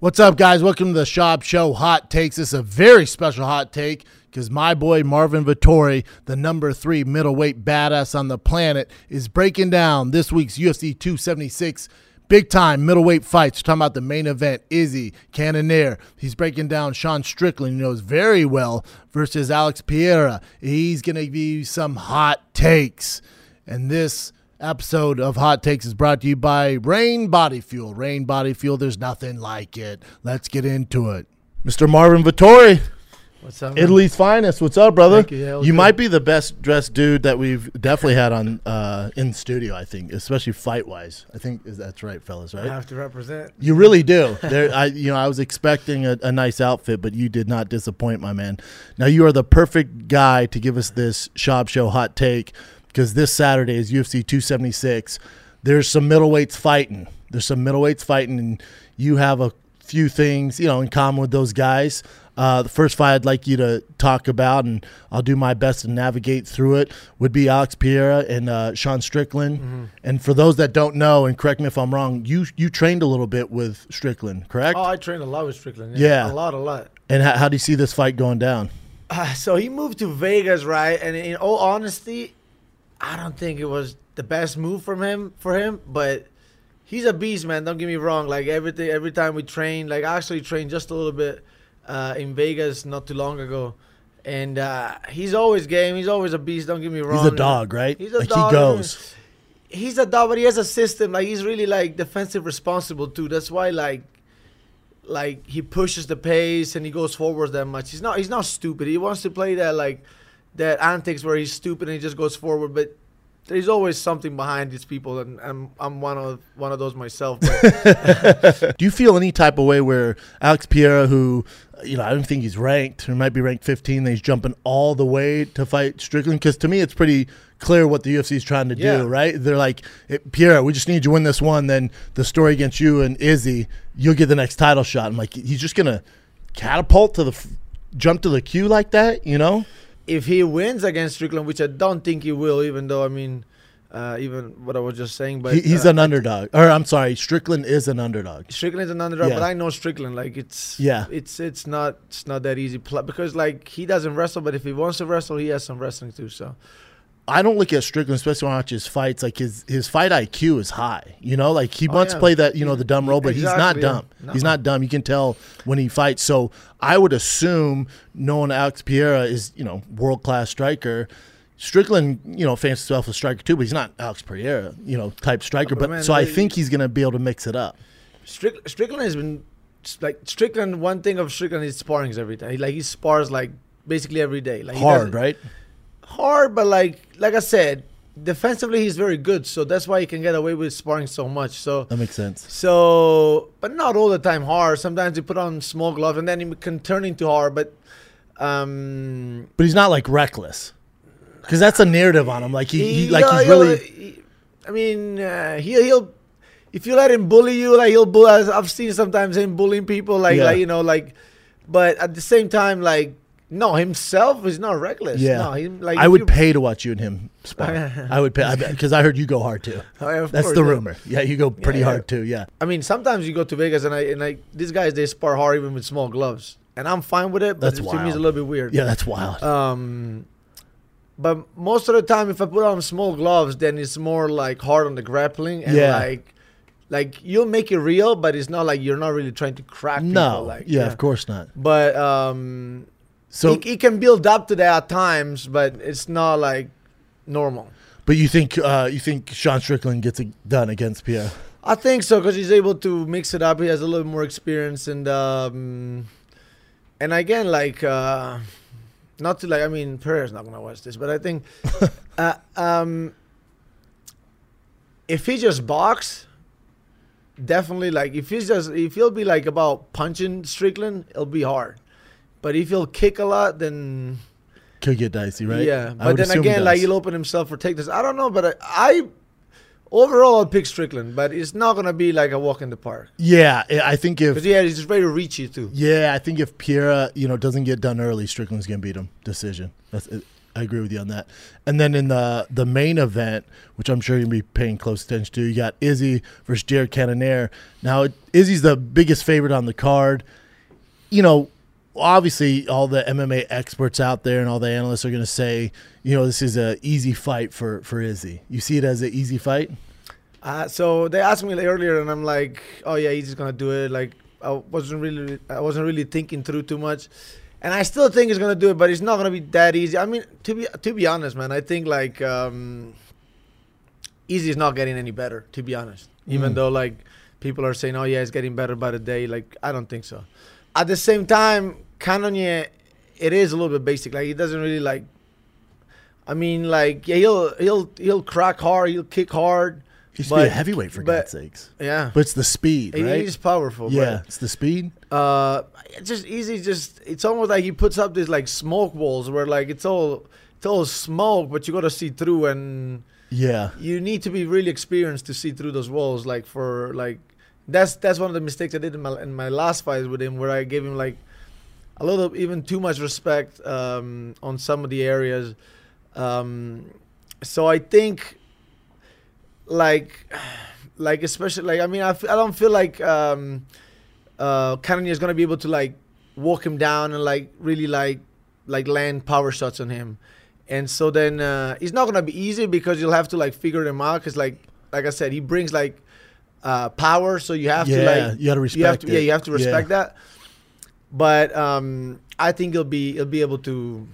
What's up, guys? Welcome to the Shop Show Hot Takes. This is a very special hot take because my boy Marvin Vettori, the #3 middleweight badass on the planet, is breaking down this week's UFC 276 big-time middleweight fights. We're talking about the main event, Izzy, Cannonier. He's breaking down Sean Strickland, who knows very well, versus Alex Pereira. He's going to give you some hot takes. And this episode of Hot Takes is brought to you by Rain Body Fuel. Rain Body Fuel, there's nothing like it. Let's get into it. Mr. Marvin Vettori. What's up, man? Italy's finest. What's up, brother? Thank you. Yeah, you might be the best dressed dude that we've definitely had on in studio, I think, especially fight wise. I think that's right, fellas, right? I have to represent. You really do. I was expecting a nice outfit, but you did not disappoint, my man. Now you are the perfect guy to give us this Shop Show hot take, because this Saturday is UFC 276. There's some middleweights fighting. And you have a few things, in common with those guys. The first fight I'd like you to talk about, and I'll do my best to navigate through it, would be Alex Pereira and Sean Strickland. Mm-hmm. And for those that don't know, and correct me if I'm wrong, you trained a little bit with Strickland, correct? Oh, I trained a lot with Strickland. Yeah. A lot. And how do you see this fight going down? So he moved to Vegas, right? And in all honesty, I don't think it was the best move for him, but he's a beast, man. Don't get me wrong. Like every time we train, like I actually trained just a little bit in Vegas not too long ago, and he's always game. He's always a beast. Don't get me wrong. He's a dog, right? He's a dog. He goes. He's a dog, but he has a system. Like he's really like defensive responsible too. That's why like he pushes the pace and he goes forwards that much. He's not stupid. He wants to play that like that antics where he's stupid and he just goes forward, but there's always something behind these people, and I'm one of those myself. But. Do you feel any type of way where Alex Pereira, who I don't think he's ranked, or might be ranked 15, that he's jumping all the way to fight Strickland? Because to me, it's pretty clear what the UFC is trying to do, right? They're like, Pereira, we just need you to win this one, then the story against you and Izzy, you'll get the next title shot. I'm like, he's just gonna catapult to the jump to the queue like that, If he wins against Strickland, which I don't think he will, even though, even what I was just saying. But he's an underdog. Strickland is an underdog. But I know Strickland. Like, it's not that easy. Because, he doesn't wrestle, but if he wants to wrestle, he has some wrestling too, so. I don't look at Strickland, especially when I watch his fights. Like, his fight IQ is high, Like, he wants to play that, the dumb role, but exactly, he's not dumb. No. He's not dumb. You can tell when he fights. So I would assume, knowing Alex Pereira is, world-class striker, Strickland, fancies himself a striker too, but he's not Alex Pereira, type striker. I think he's going to be able to mix it up. Strickland has been, one thing of Strickland is sparring every day. Like, he spars, basically every day. Like, hard, right? Hard, but like I said, defensively he's very good, so that's why he can get away with sparring so much. So that makes sense. So, but not all the time hard. Sometimes you put on small gloves and then he can turn into hard. But he's not reckless, because that's a narrative on him. Like he'll if you let him bully you, he'll bully. I've seen sometimes him bullying people, but at the same time, no, himself is not reckless. Yeah, no, I would pay to watch you and him spar. I would pay, because I heard you go hard too. That's the rumor. Yeah, you go pretty hard too. Yeah. I mean, sometimes you go to Vegas and these guys, they spar hard even with small gloves, and I'm fine with it. But that's wild. To me, it's a little bit weird. Yeah, that's wild. But most of the time, if I put on small gloves, then it's more hard on the grappling and Like, you'll make it real, but it's not you're not really trying to crack people. No. Of course not. But so he can build up to that at times, but it's not normal. But you think Sean Strickland gets it done against Pierre? I think so, because he's able to mix it up. He has a little more experience, and again, Pereira's not gonna watch this, but I think if he just box. Definitely, if he'll be about punching Strickland, it'll be hard. But if he'll kick a lot, then could get dicey, right? Yeah, but then again, he'll open himself for takedowns. I don't know, but I overall I'll pick Strickland, but it's not gonna be a walk in the park. Yeah, I think he's very reachy too. Yeah, I think if Pereira doesn't get done early, Strickland's gonna beat him. Decision. That's it. I agree with you on that. And then in the main event, which I'm sure you'll be paying close attention to, you got Izzy versus Jared Cannonier. Now, Izzy's the biggest favorite on the card. You know, obviously all the MMA experts out there and all the analysts are going to say, you know, this is an easy fight for Izzy. You see it as an easy fight? So they asked me earlier, and I'm like, oh, yeah, Izzy's going to do it. Like, I wasn't really thinking through too much. And I still think he's going to do it, but it's not going to be that easy. I mean, to be honest, man, I think, like, Izzy's not getting any better, to be honest. Even though, like, people are saying, oh, yeah, he's getting better by the day. Like, I don't think so. At the same time, Cannonier, it is a little bit basic. Like, he doesn't really, like, I mean, like, yeah, he'll crack hard. He'll kick hard. He used to be a heavyweight, for God's sakes. Yeah. But it's the speed, right? He's powerful. Yeah, but it's the speed. Just easy. Just it's almost like he puts up these, like, smoke walls where, like, it's all smoke, but you got to see through. And yeah, you need to be really experienced to see through those walls. Like, for, like, that's one of the mistakes I did in my last fight with him, where I gave him, like, a little even too much respect on some of the areas. So I think. Like especially, like, I mean, I don't feel like Cannonier is gonna be able to, like, walk him down and, like, really, like land power shots on him, and so then it's not gonna be easy because you'll have to, like, figure him out because, like I said, he brings, like, power, so you have to, like, you have to respect that. But I think he'll be able to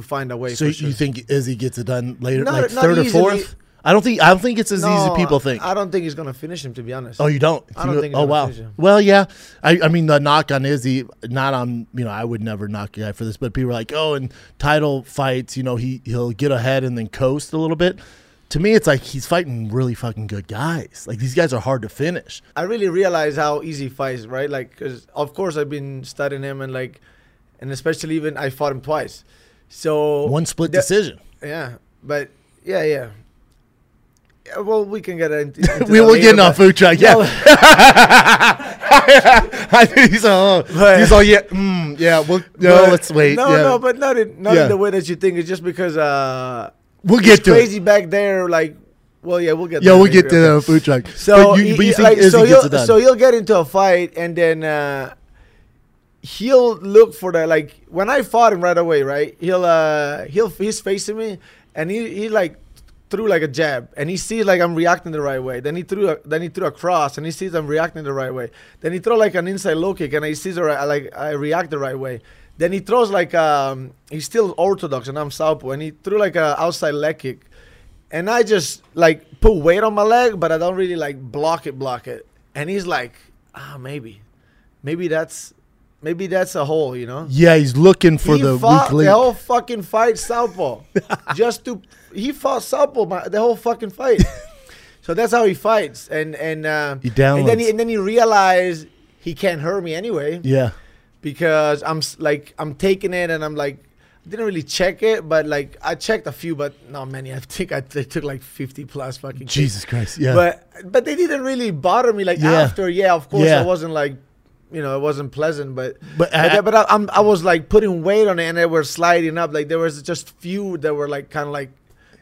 find a way. So you think Izzy gets it done later, like third or fourth? I don't think it's as easy as people think. I don't think he's gonna finish him, to be honest. Oh, you don't? I don't think. Oh, wow. Well, yeah. I mean, the knock on Izzy, not on, you know, I would never knock a guy for this, but people are like, oh, in title fights, you know, he'll get ahead and then coast a little bit. To me, it's like he's fighting really fucking good guys. Like, these guys are hard to finish. I really realize how easy fights, right? Like, because of course I've been studying him, and, like, and especially even I fought him twice, so one split decision. Yeah, but yeah. Well, we can get into we will get in our food truck. Yeah, he's all yeah, yeah. Let's wait. No, but not in the way that you think. It's just because we'll get to crazy it. Back there. Like, well, yeah, we'll get. Yeah, we'll get to the food truck. So, but you think, like, Izzy gets it done? So he'll get into a fight, and then he'll look for that. Like, when I fought him right away, right? He's facing me, and he like. Threw like a jab, and he sees, like, I'm reacting the right way. Then he threw a cross, and he sees I'm reacting the right way. Then he throw, like, an inside low kick, and he sees, like, I react the right way. Then he throws, like, he's still orthodox, and I'm southpaw, and he threw, like, a outside leg kick, and I just, like, put weight on my leg, but I don't really, like, block it. And he's like, maybe that's a hole, you know? Yeah, he's looking for the weak link. The whole fucking fight, southpaw. He fought southpaw the whole fucking fight. So that's how he fights. And then he realized he can't hurt me anyway. Yeah. Because I'm taking it, and I'm like, I didn't really check it, but, like, I checked a few, but not many. I think they took like 50 plus fucking Jesus Christ. Yeah. But they didn't really bother me, like, after. Yeah, of course, I wasn't, like, you know, it wasn't pleasant, but I was, like, putting weight on it, and they were sliding up. Like, there was just few that were, like, kind of, like,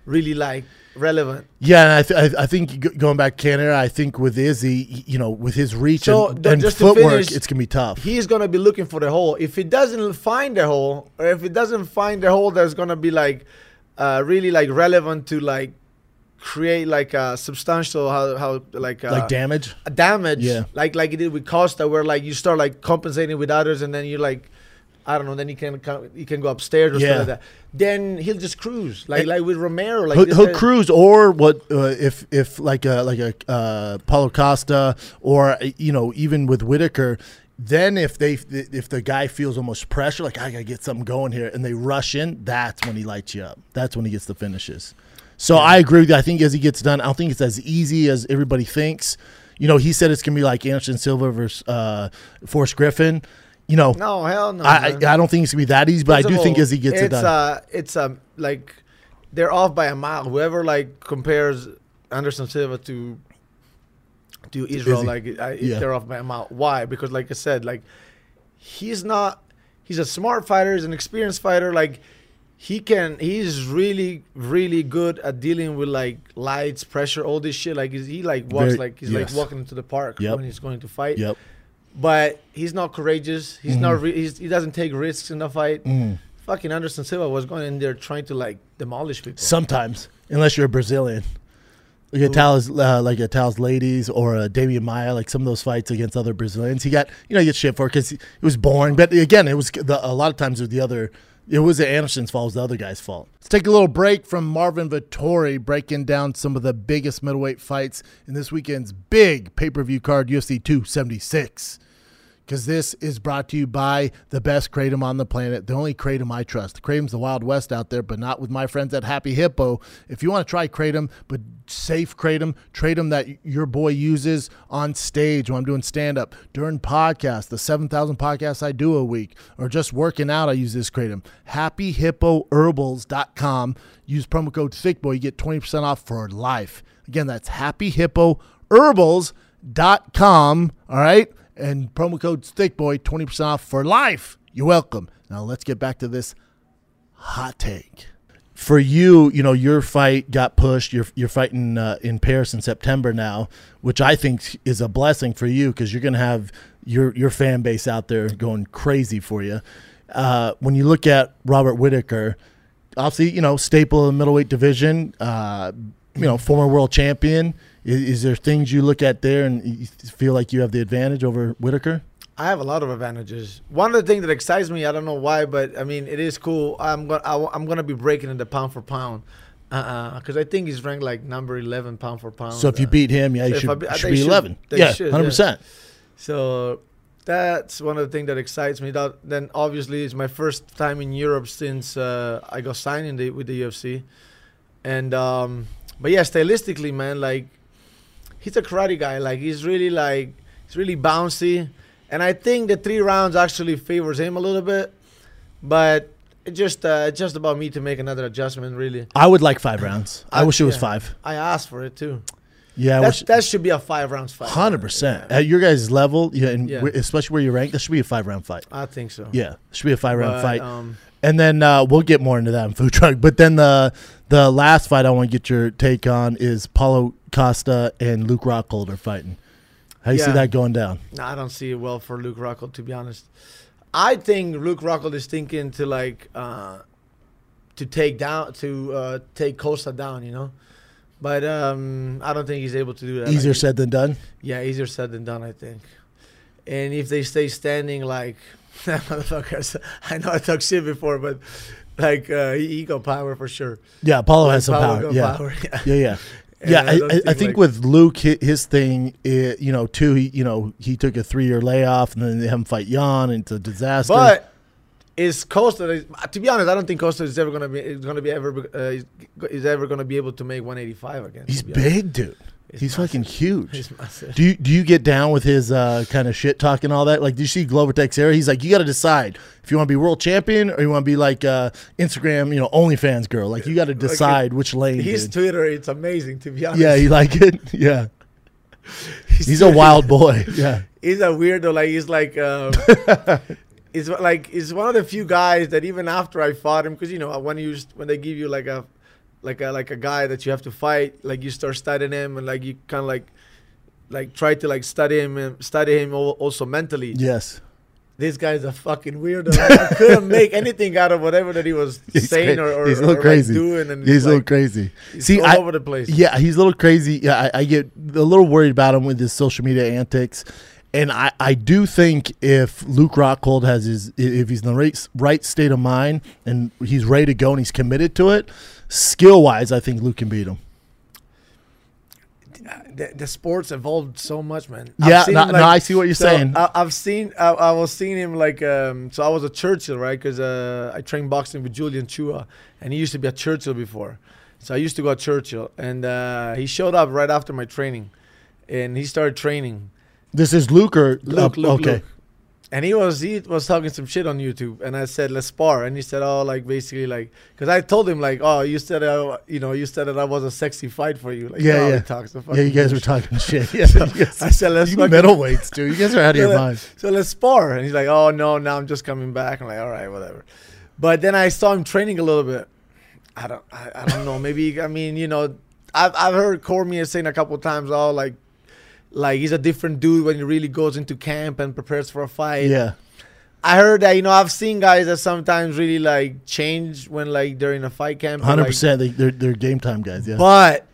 really, like, relevant. Yeah, and I think going back to Cannonier, I think with Izzy, you know, with his reach and footwork, it's gonna be tough. He's gonna be looking for the hole. If he doesn't find the hole, or if he doesn't find the hole, that's gonna be, like, really, like, relevant to, like, create, like, a substantial like damage, yeah, like you did with Costa, where, like, you start, like, compensating with others, and then you're like, I don't know, then you can go upstairs or something like that. Then he'll just cruise, like with Romero, like he'll cruise, or what if like a Paulo Costa, or, you know, even with Whittaker. Then if the guy feels almost pressure, like, I gotta get something going here, and they rush in, that's when he lights you up. That's when he gets the finishes. So I agree with you. I think as he gets done, I don't think it's as easy as everybody thinks. You know, he said it's going to be like Anderson Silva versus Forrest Griffin. You know. No, hell no. I don't think it's going to be that easy, but I do think as he gets it done. Like, they're off by a mile. Whoever, like, compares Anderson Silva to Israel, they're off by a mile. Why? Because, like I said, like, he's a smart fighter. He's an experienced fighter. Like, He's really, really good at dealing with like lights, pressure, all this shit. Like he like walks like he's walking into the park when he's going to fight. Yep. But he's not courageous. He's not. He doesn't take risks in the fight. Fucking Anderson Silva was going in there trying to like demolish people. Sometimes, unless you're a Brazilian, like Ital's ladies or Damian Maia, like some of those fights against other Brazilians, he got he gets shit for because it was boring. But again, it was a lot of times with the other. It was Anderson's fault. It was the other guy's fault. Let's take a little break from Marvin Vettori breaking down some of the biggest middleweight fights in this weekend's big pay-per-view card, UFC 276. Because this is brought to you by the best Kratom on the planet, the only Kratom I trust. Kratom's the Wild West out there, but not with my friends at Happy Hippo. If you want to try Kratom, but safe Kratom, Kratom that your boy uses on stage when I'm doing stand-up, during podcasts, the 7,000 podcasts I do a week, or just working out, I use this Kratom. HappyHippoHerbals.com. Use promo code THICKBOY. You get 20% off for life. Again, that's HappyHippoHerbals.com. All right? And promo code THICKBOY, 20% off for life. You're welcome. Now let's get back to this hot take. For you, you know, your fight got pushed. You're fighting in Paris in September now, which I think is a blessing for you because you're going to have your fan base out there going crazy for you. When you look at Robert Whittaker, obviously, you know, staple of the middleweight division, you know, former world champion. Is there things you look at there and you feel like you have the advantage over Whittaker? I have a lot of advantages. One of the things that excites me, I don't know why, but I mean, it is cool. I'm gonna be breaking into pound for pound because I think he's ranked like number 11 pound for pound. So if you beat him, yeah, so you should be 11. Yeah, 100%. So that's one of the things that excites me. Then obviously it's my first time in Europe since I got signed with the UFC, and but yeah, stylistically, man, like. He's a karate guy. He's really bouncy, and I think the 3 rounds actually favors him a little bit. But it just about me to make another adjustment, really. I would like 5 rounds. I wish it was 5. I asked for it too. Yeah, that should be a 5-round fight. 100%. At your guys' level, yeah, and especially where you rank, that should be a 5-round fight. I think so. Yeah, it should be a 5-round fight. And then we'll get more into that in food truck. But then the last fight I want to get your take on is Paulo Costa and Luke Rockhold are fighting. How do you see that going down? No, I don't see it well for Luke Rockhold, to be honest. I think Luke Rockhold is thinking to like take Costa down, you know. But I don't think he's able to do that. Easier said than done? Yeah, easier said than done, I think. And if they stay standing like that motherfucker, I know I talked shit before, but like he got power for sure. Yeah, Paulo has some power. Yeah. I think like, with Luke, his thing, is, you know, too, he took a 3-year layoff, and then they have him fight Jan, and it's a disaster. But is Costa? To be honest, I don't think Costa is ever gonna be able to make 185 again. He's big, dude. He's fucking huge. Do you get down with his kind of shit talk and all that? Like, do you see Glover Teixeira? He's like, you got to decide if you want to be world champion or you want to be like Instagram, OnlyFans girl. Like, you got to decide which lane. His Twitter, it's amazing, to be honest. Yeah, you like it? Yeah. He's a wild boy. Yeah. He's a weirdo. Like, he's like... he's one of the few guys that even after I fought him, because, when they give you like a... Like a guy that you have to fight, like you start studying him, and like you kind of like try to like study him also mentally. Yes, this guy's a fucking weirdo. Like, I couldn't make anything out of whatever that he was saying or crazy. Like doing. And he's a little crazy. See, all over the place. Yeah, he's a little crazy. Yeah, I get a little worried about him with his social media antics. And I do think if Luke Rockhold if he's in the right state of mind and he's ready to go and he's committed to it, skill-wise, I think Luke can beat him. The sport's evolved so much, man. Yeah, I see what you're saying. I was seeing him like, so I was at Churchill, right? Because I trained boxing with Julian Chua, and he used to be at Churchill before. So I used to go to Churchill, and he showed up right after my training, and he started training. This is Luke or Luke? Okay. Luke. And he was talking some shit on YouTube, and I said, let's spar. And he said, oh, like basically like, because I told him like, oh, you said that I was a sexy fight for you. Like, yeah, you guys were talking shit. Yeah, so I said, let's fucking middleweights, dude. You guys are out of your mind. So let's spar. And he's like, oh no, now I'm just coming back. I'm like, all right, whatever. But then I saw him training a little bit. I don't know. Maybe, I mean, you know, I've heard Cormier saying a couple of times, oh, like he's a different dude when he really goes into camp and prepares for a fight. Yeah. I heard that, you know, I've seen guys that sometimes really like change when like they're in a fight camp. 100%, like, they're game time guys. Yeah. But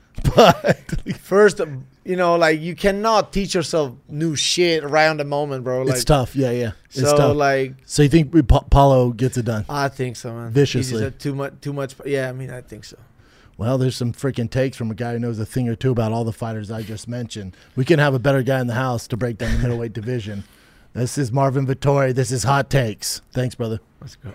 first, you know, like you cannot teach yourself new shit right on the moment, bro. Like, it's tough. Yeah, yeah. It's so tough. Like, so you think Paulo gets it done? I think so, man. Viciously. He's too much. Yeah, I mean, I think so. Well, there's some freaking takes from a guy who knows a thing or two about all the fighters I just mentioned. We can have a better guy in the house to break down the middleweight division. This is Marvin Vettori. This is Hot Takes. Thanks, brother. Let's go.